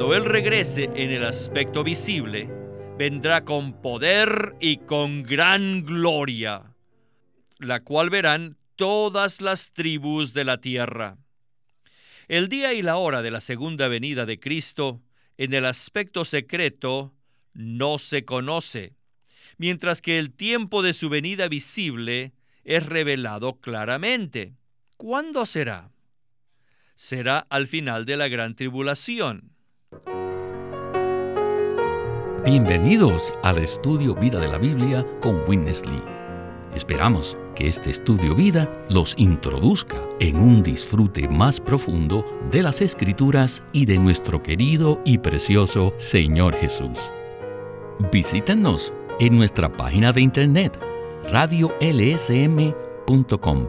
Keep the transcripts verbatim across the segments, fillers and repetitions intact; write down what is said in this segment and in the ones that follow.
cuando Él regrese en el aspecto visible, vendrá con poder y con gran gloria, la cual verán todas las tribus de la tierra. El día y la hora de la segunda venida de Cristo, en el aspecto secreto, no se conoce, mientras que el tiempo de su venida visible es revelado claramente. ¿Cuándo será? Será al final de la gran tribulación. Bienvenidos al Estudio Vida de la Biblia con Witness Lee. Esperamos que este Estudio Vida los introduzca en un disfrute más profundo de las Escrituras y de nuestro querido y precioso Señor Jesús. Visítenos en nuestra página de internet radio ele ese eme punto com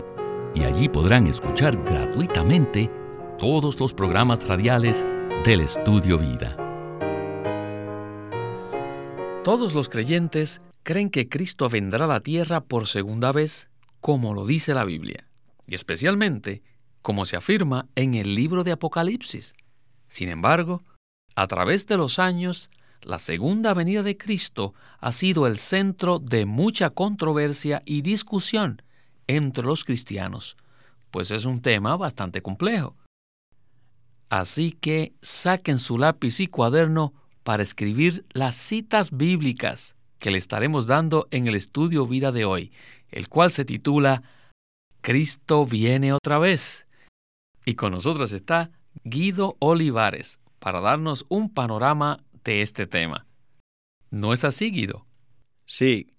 y allí podrán escuchar gratuitamente todos los programas radiales del Estudio Vida. Todos los creyentes creen que Cristo vendrá a la tierra por segunda vez, como lo dice la Biblia, y especialmente como se afirma en el libro de Apocalipsis. Sin embargo, a través de los años, la segunda venida de Cristo ha sido el centro de mucha controversia y discusión entre los cristianos, pues es un tema bastante complejo. Así que saquen su lápiz y cuaderno para escribir las citas bíblicas que le estaremos dando en el Estudio Vida de hoy, el cual se titula Cristo viene otra vez. Y con nosotros está Guido Olivares para darnos un panorama de este tema. ¿No es así, Guido? Sí.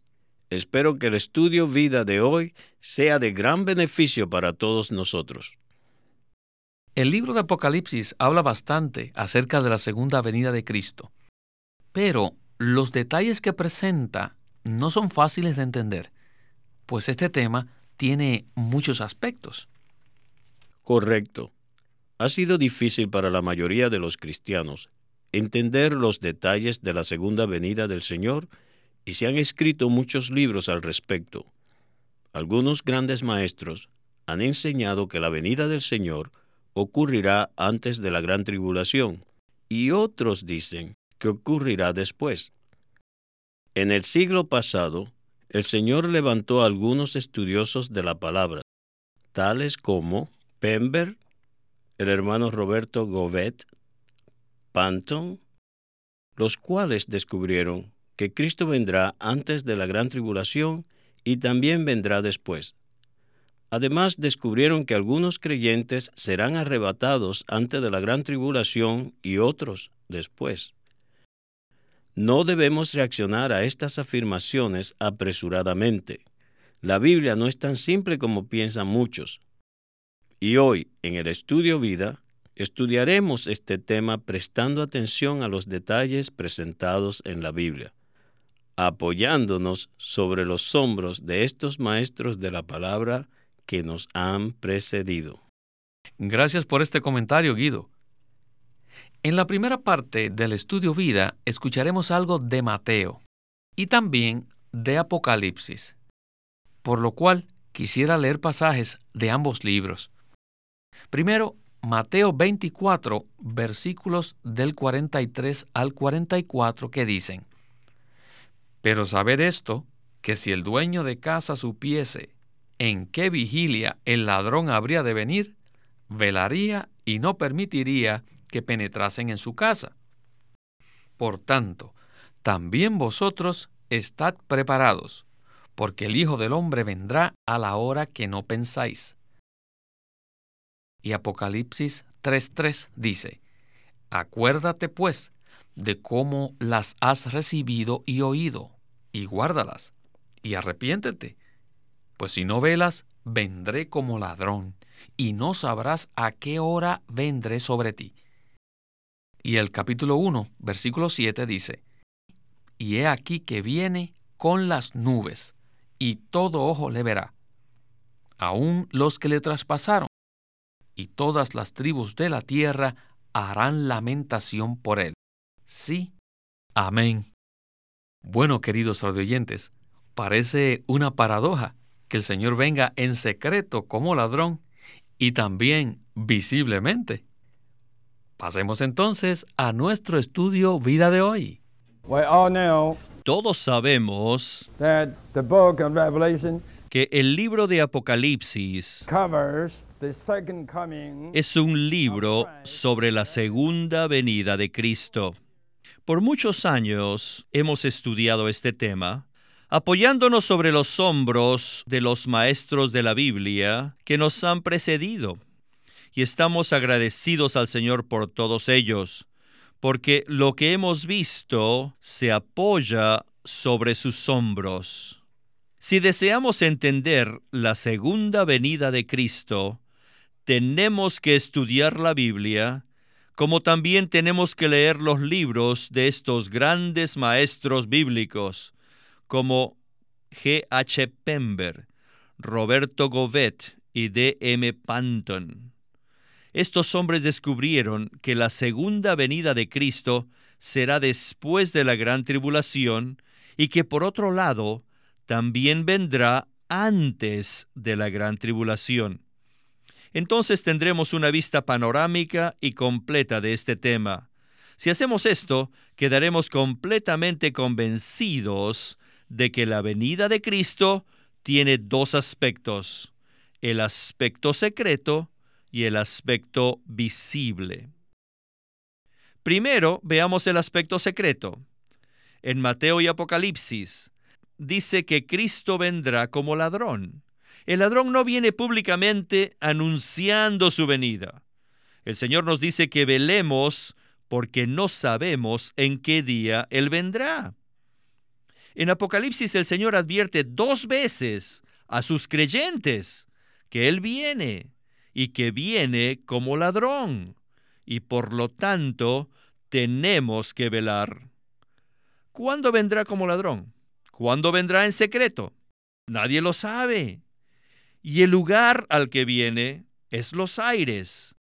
Espero que el Estudio Vida de hoy sea de gran beneficio para todos nosotros. El libro de Apocalipsis habla bastante acerca de la segunda venida de Cristo, pero los detalles que presenta no son fáciles de entender, pues este tema tiene muchos aspectos. Correcto. Ha sido difícil para la mayoría de los cristianos entender los detalles de la segunda venida del Señor, y se han escrito muchos libros al respecto. Algunos grandes maestros han enseñado que la venida del Señor ocurrirá antes de la gran tribulación, y otros dicen que ocurrirá después. En el siglo pasado, el Señor levantó a algunos estudiosos de la palabra, tales como Pember, el hermano Robert Govett, Panton, los cuales descubrieron que Cristo vendrá antes de la gran tribulación y también vendrá después. Además, descubrieron que algunos creyentes serán arrebatados antes de la gran tribulación y otros después. No debemos reaccionar a estas afirmaciones apresuradamente. La Biblia no es tan simple como piensan muchos. Y hoy, en el Estudio Vida, estudiaremos este tema prestando atención a los detalles presentados en la Biblia, apoyándonos sobre los hombros de estos maestros de la palabra que nos han precedido. Gracias por este comentario, Guido. En la primera parte del Estudio Vida escucharemos algo de Mateo y también de Apocalipsis, por lo cual quisiera leer pasajes de ambos libros. Primero, Mateo veinticuatro, versículos del cuarenta y tres al cuarenta y cuatro, que dicen: Pero sabed esto, que si el dueño de casa supiese en qué vigilia el ladrón habría de venir, velaría y no permitiría que penetrasen en su casa. Por tanto, también vosotros estad preparados, porque el Hijo del Hombre vendrá a la hora que no pensáis. Y Apocalipsis tres tres dice: Acuérdate, pues, de cómo las has recibido y oído, y guárdalas, y arrepiéntete. Pues si no velas, vendré como ladrón, y no sabrás a qué hora vendré sobre ti. Y el capítulo uno, versículo siete dice: Y he aquí que viene con las nubes, y todo ojo le verá, aun los que le traspasaron. Y todas las tribus de la tierra harán lamentación por él. Sí. Amén. Bueno, queridos radioyentes, parece una paradoja que el Señor venga en secreto como ladrón y también visiblemente. Pasemos entonces a nuestro estudio vida de hoy. We all know Todos sabemos that the book of Revelation que el libro de Apocalipsis covers the second coming es un libro sobre la segunda venida de Cristo. Por muchos años hemos estudiado este tema, apoyándonos sobre los hombros de los maestros de la Biblia que nos han precedido. Y estamos agradecidos al Señor por todos ellos, porque lo que hemos visto se apoya sobre sus hombros. Si deseamos entender la segunda venida de Cristo, tenemos que estudiar la Biblia, como también tenemos que leer los libros de estos grandes maestros bíblicos, como G. H. Pember, Robert Govett y D. M. Panton. Estos hombres descubrieron que la segunda venida de Cristo será después de la gran tribulación y que, por otro lado, también vendrá antes de la gran tribulación. Entonces tendremos una vista panorámica y completa de este tema. Si hacemos esto, quedaremos completamente convencidos de que la venida de Cristo tiene dos aspectos: el aspecto secreto y el aspecto visible. Primero, veamos el aspecto secreto. En Mateo y Apocalipsis, dice que Cristo vendrá como ladrón. El ladrón no viene públicamente anunciando su venida. El Señor nos dice que velemos porque no sabemos en qué día Él vendrá. En Apocalipsis, el Señor advierte dos veces a sus creyentes que Él viene y que viene como ladrón, y por lo tanto tenemos que velar. ¿Cuándo vendrá como ladrón? ¿Cuándo vendrá en secreto? Nadie lo sabe. Y el lugar al que viene es los aires,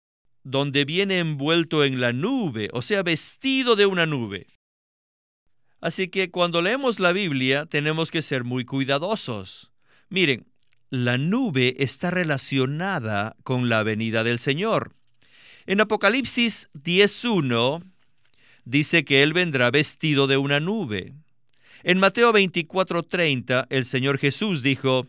donde viene envuelto en la nube, o sea, vestido de una nube. Así que cuando leemos la Biblia tenemos que ser muy cuidadosos. Miren, la nube está relacionada con la venida del Señor. En Apocalipsis diez uno dice que Él vendrá vestido de una nube. En Mateo veinticuatro treinta el Señor Jesús dijo: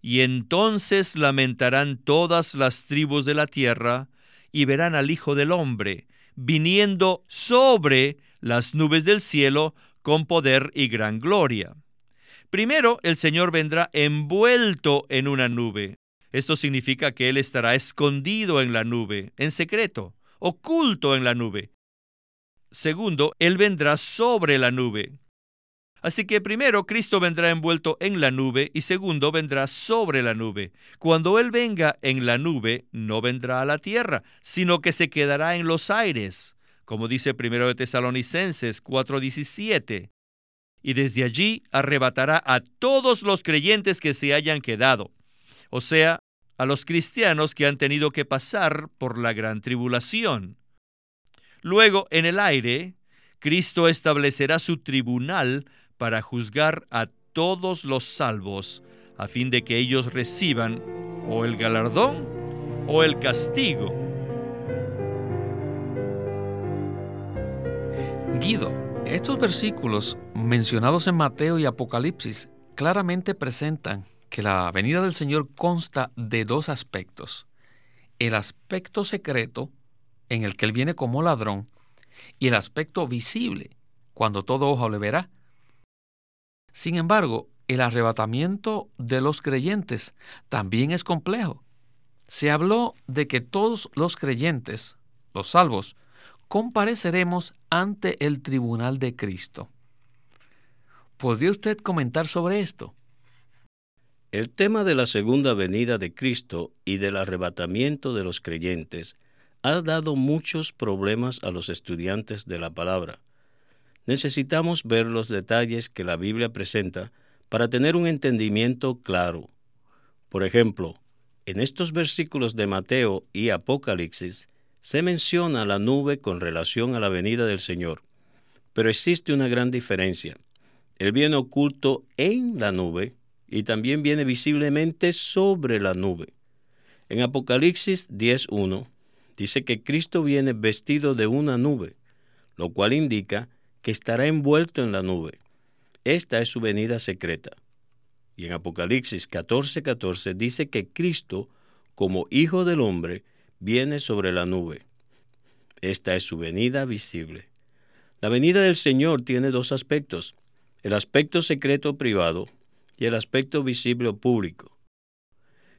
"Y entonces lamentarán todas las tribus de la tierra y verán al Hijo del Hombre viniendo sobre las nubes del cielo con poder y gran gloria." Primero, el Señor vendrá envuelto en una nube. Esto significa que Él estará escondido en la nube, en secreto, oculto en la nube. Segundo, Él vendrá sobre la nube. Así que primero, Cristo vendrá envuelto en la nube, y segundo, vendrá sobre la nube. Cuando Él venga en la nube, no vendrá a la tierra, sino que se quedará en los aires, como dice primero de Tesalonicenses cuatro diecisiete. Y desde allí arrebatará a todos los creyentes que se hayan quedado, o sea, a los cristianos que han tenido que pasar por la gran tribulación. Luego, en el aire, Cristo establecerá su tribunal para juzgar a todos los salvos, a fin de que ellos reciban o el galardón o el castigo. Guido, estos versículos mencionados en Mateo y Apocalipsis claramente presentan que la venida del Señor consta de dos aspectos: el aspecto secreto, en el que Él viene como ladrón, y el aspecto visible, cuando todo ojo le verá. Sin embargo, el arrebatamiento de los creyentes también es complejo. Se habló de que todos los creyentes, los salvos, compareceremos ante el tribunal de Cristo. ¿Podría usted comentar sobre esto? El tema de la segunda venida de Cristo y del arrebatamiento de los creyentes ha dado muchos problemas a los estudiantes de la palabra. Necesitamos ver los detalles que la Biblia presenta para tener un entendimiento claro. Por ejemplo, en estos versículos de Mateo y Apocalipsis se menciona la nube con relación a la venida del Señor, pero existe una gran diferencia. Él viene oculto en la nube y también viene visiblemente sobre la nube. En Apocalipsis diez uno dice que Cristo viene vestido de una nube, lo cual indica que estará envuelto en la nube. Esta es su venida secreta. Y en Apocalipsis catorce catorce dice que Cristo, como Hijo del Hombre, viene sobre la nube. Esta es su venida visible. La venida del Señor tiene dos aspectos, el aspecto secreto privado y el aspecto visible o público.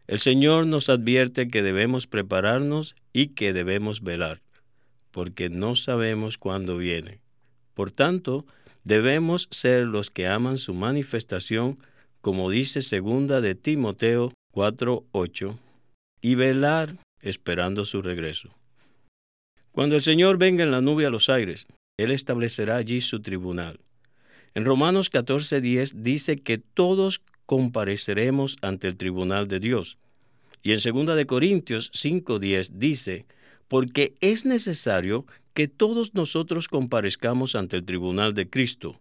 El Señor nos advierte que debemos prepararnos y que debemos velar, porque no sabemos cuándo viene. Por tanto, debemos ser los que aman su manifestación, como dice segunda de Timoteo cuatro ocho, y velar esperando su regreso. Cuando el Señor venga en la nube a los aires, Él establecerá allí su tribunal. En Romanos catorce diez dice que todos compareceremos ante el tribunal de Dios. Y en segunda de Corintios cinco diez dice, porque es necesario que todos nosotros comparezcamos ante el tribunal de Cristo.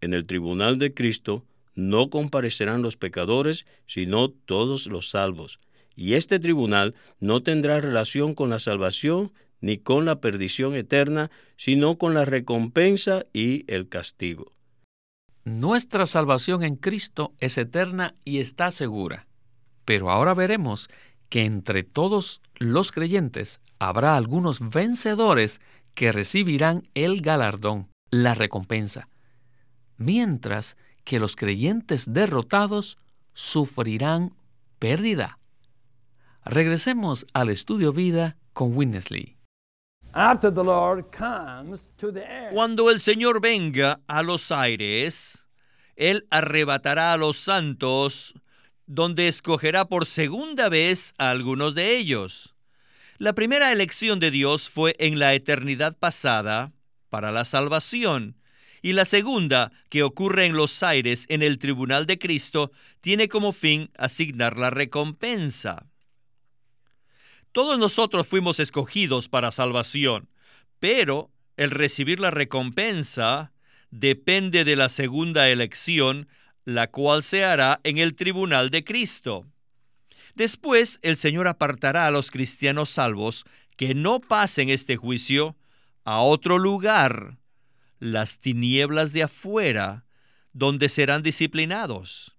En el tribunal de Cristo no comparecerán los pecadores, sino todos los salvos. Y este tribunal no tendrá relación con la salvación ni con la perdición eterna, sino con la recompensa y el castigo. Nuestra salvación en Cristo es eterna y está segura. Pero ahora veremos que entre todos los creyentes habrá algunos vencedores que recibirán el galardón, la recompensa, mientras que los creyentes derrotados sufrirán pérdida. Regresemos al Estudio Vida con Witness Lee. Cuando el Señor venga a los aires, Él arrebatará a los santos, donde escogerá por segunda vez a algunos de ellos. La primera elección de Dios fue en la eternidad pasada para la salvación, y la segunda, que ocurre en los aires en el tribunal de Cristo, tiene como fin asignar la recompensa. Todos nosotros fuimos escogidos para salvación, pero el recibir la recompensa depende de la segunda elección, la cual se hará en el tribunal de Cristo. Después, el Señor apartará a los cristianos salvos que no pasen este juicio a otro lugar, las tinieblas de afuera, donde serán disciplinados.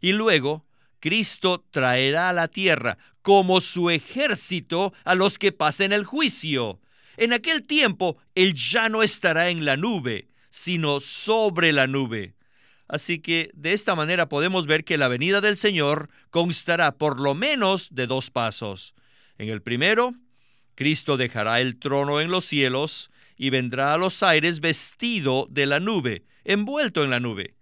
Y luego, Cristo traerá a la tierra como su ejército a los que pasen el juicio. En aquel tiempo, Él ya no estará en la nube, sino sobre la nube. Así que, de esta manera podemos ver que la venida del Señor constará por lo menos de dos pasos. En el primero, Cristo dejará el trono en los cielos y vendrá a los aires vestido de la nube, envuelto en la nube,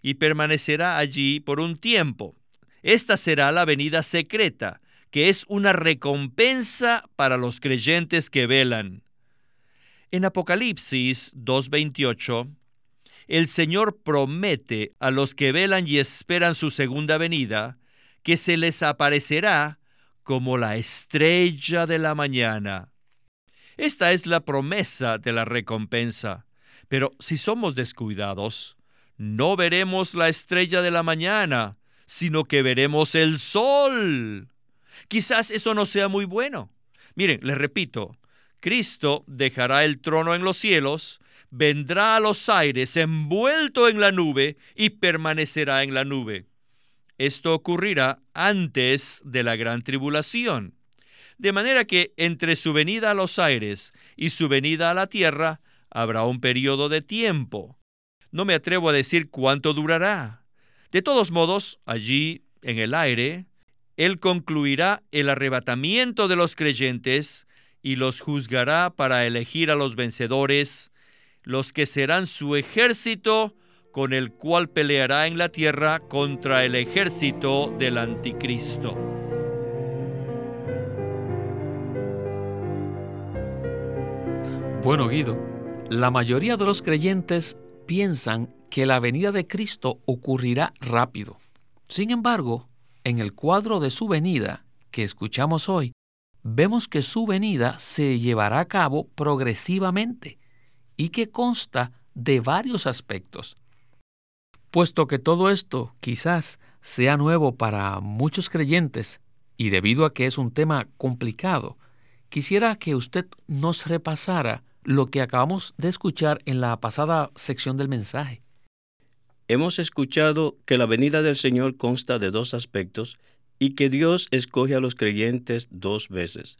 y permanecerá allí por un tiempo. Esta será la venida secreta, que es una recompensa para los creyentes que velan. En Apocalipsis dos veintiocho, el Señor promete a los que velan y esperan su segunda venida, que se les aparecerá como la estrella de la mañana. Esta es la promesa de la recompensa. Pero si somos descuidados, no veremos la estrella de la mañana, sino que veremos el sol. Quizás eso no sea muy bueno. Miren, les repito, Cristo dejará el trono en los cielos, vendrá a los aires envuelto en la nube y permanecerá en la nube. Esto ocurrirá antes de la gran tribulación. De manera que entre su venida a los aires y su venida a la tierra habrá un periodo de tiempo. No me atrevo a decir cuánto durará. De todos modos, allí, en el aire, Él concluirá el arrebatamiento de los creyentes y los juzgará para elegir a los vencedores, los que serán su ejército, con el cual peleará en la tierra contra el ejército del anticristo. Bueno, Guido, la mayoría de los creyentes piensan que la venida de Cristo ocurrirá rápido. Sin embargo, en el cuadro de su venida que escuchamos hoy, vemos que su venida se llevará a cabo progresivamente y que consta de varios aspectos. Puesto que todo esto quizás sea nuevo para muchos creyentes y debido a que es un tema complicado, Quisiera que usted nos repasara lo que acabamos de escuchar en la pasada sección del mensaje. Hemos escuchado que la venida del Señor consta de dos aspectos y que Dios escoge a los creyentes dos veces.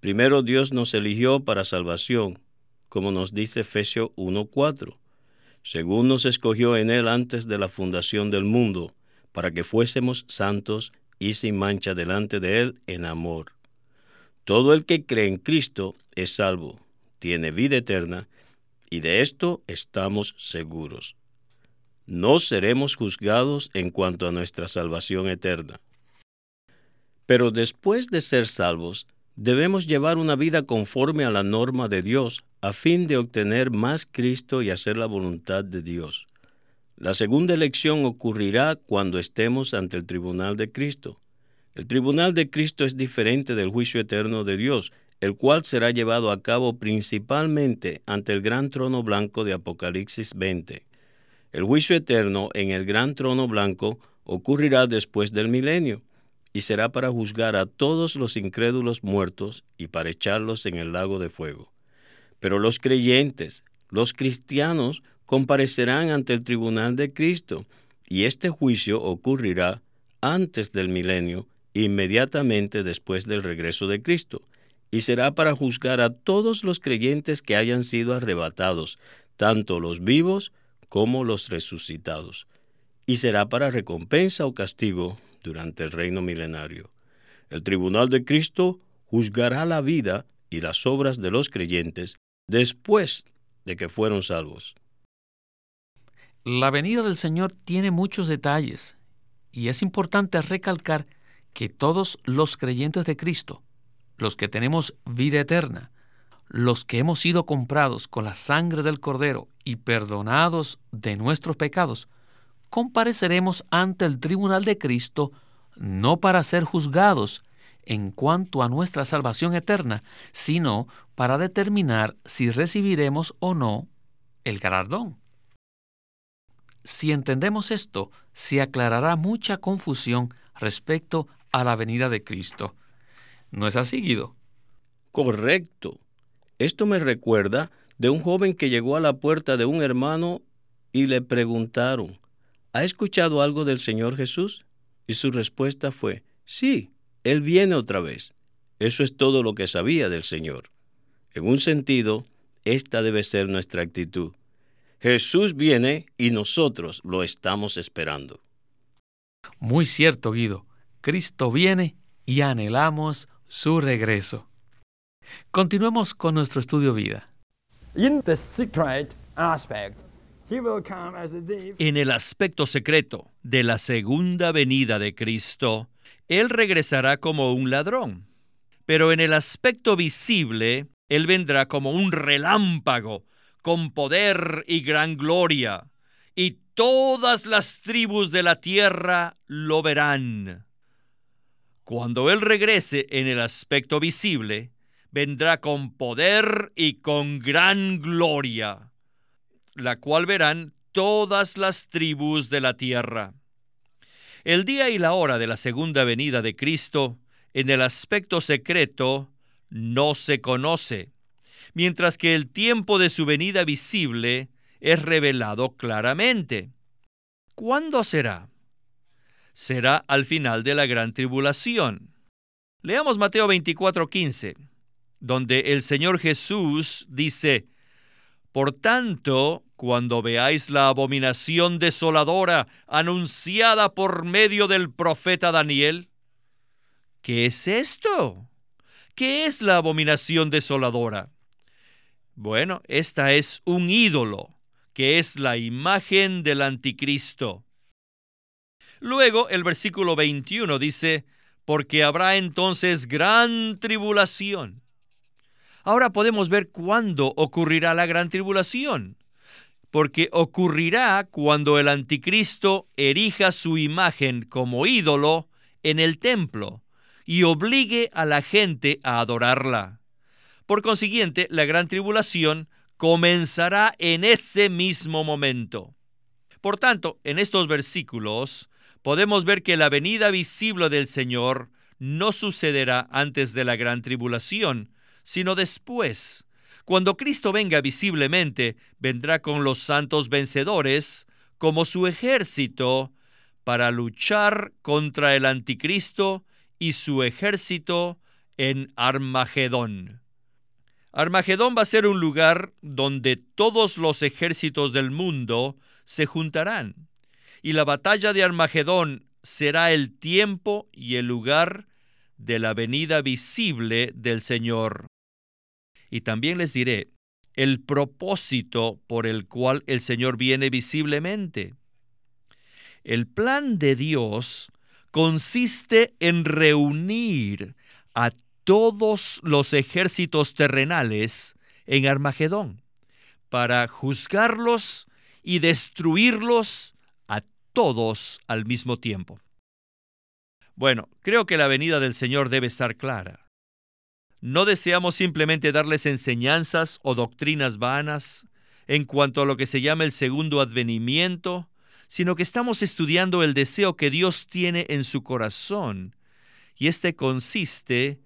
Primero, Dios nos eligió para salvación, como nos dice Efesios uno cuatro. Según nos escogió en Él antes de la fundación del mundo, para que fuésemos santos y sin mancha delante de Él en amor. Todo el que cree en Cristo es salvo, tiene vida eterna, y de esto estamos seguros. No seremos juzgados en cuanto a nuestra salvación eterna. Pero después de ser salvos, debemos llevar una vida conforme a la norma de Dios, a fin de obtener más Cristo y hacer la voluntad de Dios. La segunda elección ocurrirá cuando estemos ante el tribunal de Cristo. El tribunal de Cristo es diferente del juicio eterno de Dios, el cual será llevado a cabo principalmente ante el gran trono blanco de Apocalipsis veinte. El juicio eterno en el gran trono blanco ocurrirá después del milenio, y será para juzgar a todos los incrédulos muertos y para echarlos en el lago de fuego. Pero los creyentes, los cristianos, comparecerán ante el tribunal de Cristo, y este juicio ocurrirá antes del milenio, inmediatamente después del regreso de Cristo, y será para juzgar a todos los creyentes que hayan sido arrebatados, tanto los vivos como los resucitados, y será para recompensa o castigo durante el reino milenario. El tribunal de Cristo juzgará la vida y las obras de los creyentes después de que fueron salvos. La venida del Señor tiene muchos detalles, y es importante recalcar que todos los creyentes de Cristo, los que tenemos vida eterna, los que hemos sido comprados con la sangre del Cordero y perdonados de nuestros pecados, compareceremos ante el tribunal de Cristo no para ser juzgados en cuanto a nuestra salvación eterna, sino para determinar si recibiremos o no el galardón. Si entendemos esto, se aclarará mucha confusión respecto a la venida de Cristo. ¿No es así, Guido? Correcto. Esto me recuerda de un joven que llegó a la puerta de un hermano y le preguntaron, ¿ha escuchado algo del Señor Jesús? Y su respuesta fue, sí, Él viene otra vez. Eso es todo lo que sabía del Señor. En un sentido, esta debe ser nuestra actitud. Jesús viene y nosotros lo estamos esperando. Muy cierto, Guido. Cristo viene y anhelamos su regreso. Continuemos con nuestro estudio vida. In the secret aspect, he will come as a thief. En el aspecto secreto de la segunda venida de Cristo, Él regresará como un ladrón. Pero en el aspecto visible, Él vendrá como un relámpago, con poder y gran gloria, y todas las tribus de la tierra lo verán. Cuando Él regrese en el aspecto visible, vendrá con poder y con gran gloria, la cual verán todas las tribus de la tierra. El día y la hora de la segunda venida de Cristo, en el aspecto secreto, no se conoce, mientras que el tiempo de su venida visible es revelado claramente. ¿Cuándo será? Será al final de la gran tribulación. Leamos Mateo veinticuatro quince, donde el Señor Jesús dice, por tanto, cuando veáis la abominación desoladora anunciada por medio del profeta Daniel, ¿qué es esto? ¿Qué es la abominación desoladora? Bueno, esta es un ídolo, que es la imagen del anticristo. Luego, el versículo veintiuno dice, porque habrá entonces gran tribulación. Ahora podemos ver cuándo ocurrirá la gran tribulación, porque ocurrirá cuando el anticristo erija su imagen como ídolo en el templo y obligue a la gente a adorarla. Por consiguiente, la gran tribulación comenzará en ese mismo momento. Por tanto, en estos versículos podemos ver que la venida visible del Señor no sucederá antes de la gran tribulación, sino después. Cuando Cristo venga visiblemente, vendrá con los santos vencedores como su ejército para luchar contra el anticristo y su ejército en Armagedón. Armagedón va a ser un lugar donde todos los ejércitos del mundo se juntarán, y la batalla de Armagedón será el tiempo y el lugar de la venida visible del Señor. Y también les diré el propósito por el cual el Señor viene visiblemente. El plan de Dios consiste en reunir a todos los ejércitos terrenales en Armagedón para juzgarlos y destruirlos a todos al mismo tiempo. Bueno, creo que la venida del Señor debe estar clara. No deseamos simplemente darles enseñanzas o doctrinas vanas en cuanto a lo que se llama el segundo advenimiento, sino que estamos estudiando el deseo que Dios tiene en su corazón, y este consiste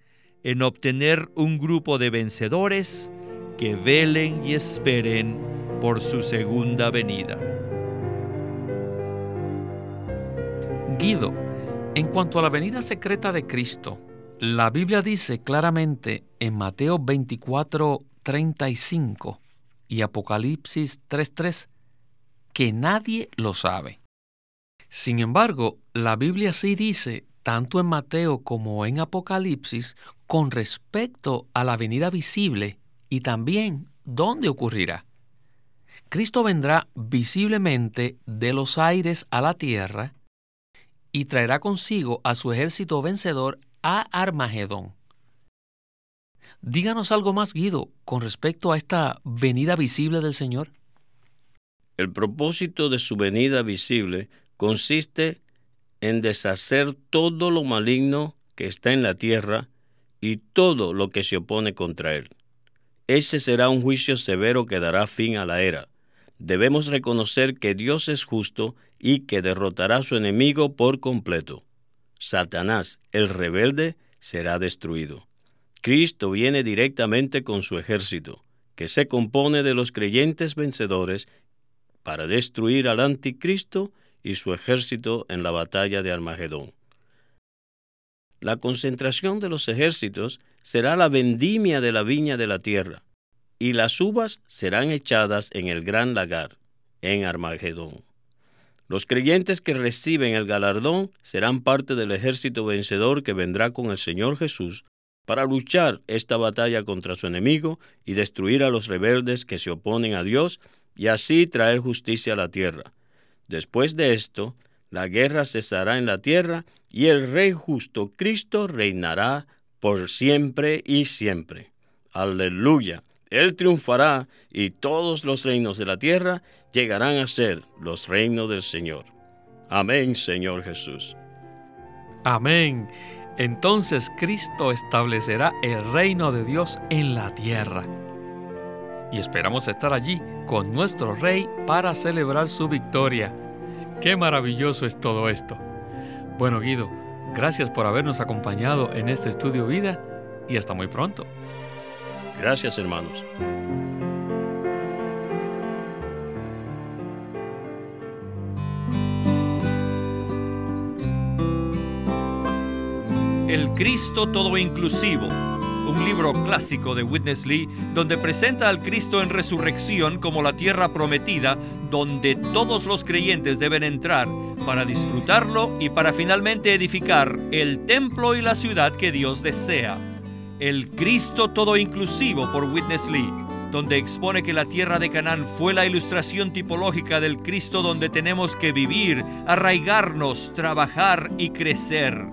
en obtener un grupo de vencedores que velen y esperen por su segunda venida. Guido, en cuanto a la venida secreta de Cristo, la Biblia dice claramente en Mateo veinticuatro, treinta y cinco y Apocalipsis tres, tres que nadie lo sabe. Sin embargo, la Biblia sí dice, tanto en Mateo como en Apocalipsis, con respecto a la venida visible y también dónde ocurrirá. Cristo vendrá visiblemente de los aires a la tierra y traerá consigo a su ejército vencedor a Armagedón. Díganos algo más, Guido, con respecto a esta venida visible del Señor. El propósito de su venida visible consiste en deshacer todo lo maligno que está en la tierra y todo lo que se opone contra él. Ese será un juicio severo que dará fin a la era. Debemos reconocer que Dios es justo y que derrotará a su enemigo por completo. Satanás, el rebelde, será destruido. Cristo viene directamente con su ejército, que se compone de los creyentes vencedores, para destruir al anticristo y su ejército en la batalla de Armagedón. La concentración de los ejércitos será la vendimia de la viña de la tierra, y las uvas serán echadas en el gran lagar, en Armagedón. Los creyentes que reciben el galardón serán parte del ejército vencedor que vendrá con el Señor Jesús para luchar esta batalla contra su enemigo y destruir a los rebeldes que se oponen a Dios y así traer justicia a la tierra. Después de esto, la guerra cesará en la tierra y el Rey justo Cristo reinará por siempre y siempre. ¡Aleluya! Él triunfará y todos los reinos de la tierra llegarán a ser los reinos del Señor. Amén, Señor Jesús. Amén. Entonces Cristo establecerá el reino de Dios en la tierra. Y esperamos estar allí con nuestro Rey para celebrar su victoria. ¡Qué maravilloso es todo esto! Bueno, Guido, gracias por habernos acompañado en este Estudio Vida y hasta muy pronto. Gracias, hermanos. El Cristo Todo-Inclusivo, un libro clásico de Witness Lee, donde presenta al Cristo en resurrección como la tierra prometida, donde todos los creyentes deben entrar para disfrutarlo y para finalmente edificar el templo y la ciudad que Dios desea. El Cristo Todo-Inclusivo por Witness Lee, donde expone que la tierra de Canaán fue la ilustración tipológica del Cristo donde tenemos que vivir, arraigarnos, trabajar y crecer.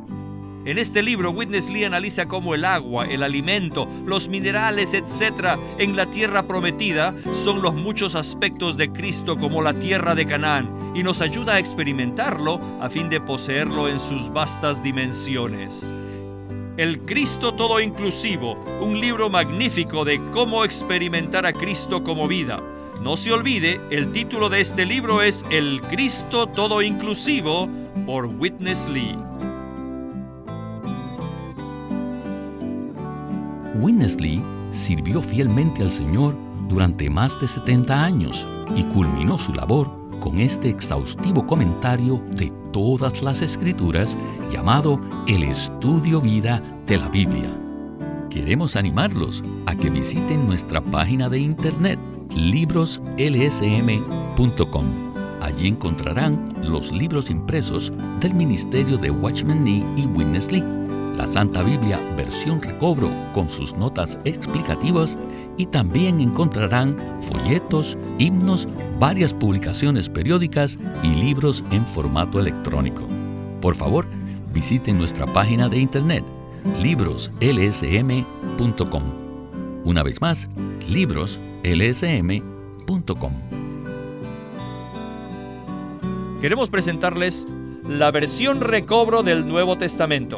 En este libro, Witness Lee analiza cómo el agua, el alimento, los minerales, etcétera, en la tierra prometida son los muchos aspectos de Cristo como la tierra de Canaán, y nos ayuda a experimentarlo a fin de poseerlo en sus vastas dimensiones. El Cristo Todo Inclusivo, un libro magnífico de cómo experimentar a Cristo como vida. No se olvide, el título de este libro es El Cristo Todo Inclusivo por Witness Lee. Witness Lee sirvió fielmente al Señor durante más de setenta años y culminó su labor con este exhaustivo comentario de todas las Escrituras llamado El Estudio Vida de la Biblia. Queremos animarlos a que visiten nuestra página de internet libros L S M punto com. Allí encontrarán los libros impresos del ministerio de Watchman Nee y Witness Lee, la Santa Biblia Versión Recobro con sus notas explicativas, y también encontrarán folletos, himnos, varias publicaciones periódicas y libros en formato electrónico. Por favor, visiten nuestra página de internet libros L S M punto com. Una vez más, libros L S M punto com. Queremos presentarles la versión recobro del Nuevo Testamento.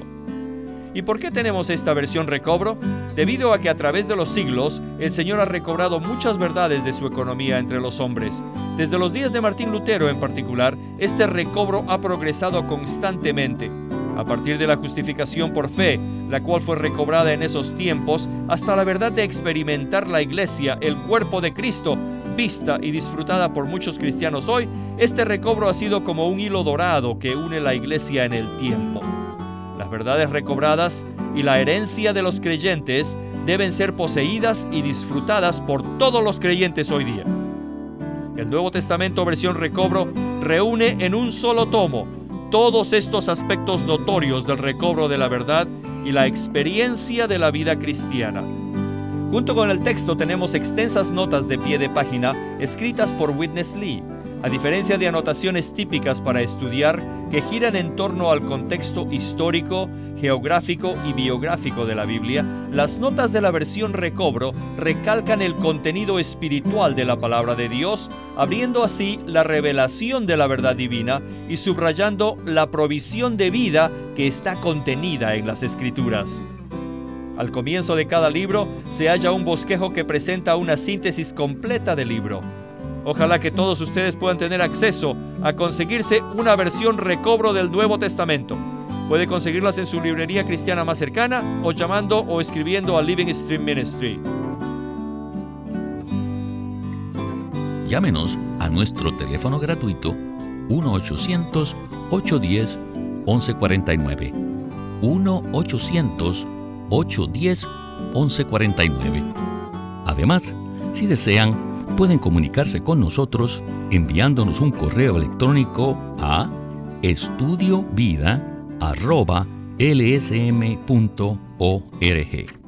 ¿Y por qué tenemos esta versión recobro? Debido a que a través de los siglos, el Señor ha recobrado muchas verdades de su economía entre los hombres. Desde los días de Martín Lutero en particular, este recobro ha progresado constantemente. A partir de la justificación por fe, la cual fue recobrada en esos tiempos, hasta la verdad de experimentar la Iglesia, el cuerpo de Cristo, vista y disfrutada por muchos cristianos hoy, este recobro ha sido como un hilo dorado que une la Iglesia en el tiempo. Las verdades recobradas y la herencia de los creyentes deben ser poseídas y disfrutadas por todos los creyentes hoy día. El Nuevo Testamento versión recobro reúne en un solo tomo todos estos aspectos notorios del recobro de la verdad y la experiencia de la vida cristiana. Junto con el texto tenemos extensas notas de pie de página escritas por Witness Lee, a diferencia de anotaciones típicas para estudiar que giran en torno al contexto histórico, geográfico y biográfico de la Biblia. Las notas de la versión recobro recalcan el contenido espiritual de la palabra de Dios, abriendo así la revelación de la verdad divina y subrayando la provisión de vida que está contenida en las Escrituras. Al comienzo de cada libro se halla un bosquejo que presenta una síntesis completa del libro. Ojalá que todos ustedes puedan tener acceso a conseguirse una versión recobro del Nuevo Testamento. Puede conseguirlas en su librería cristiana más cercana o llamando o escribiendo a Living Stream Ministry. Llámenos a nuestro teléfono gratuito uno ochocientos, ochocientos diez, once cuarenta y nueve. uno ochocientos, ochocientos diez, once cuarenta y nueve. Además, si desean, pueden comunicarse con nosotros enviándonos un correo electrónico a estudio vida arroba L S M punto org.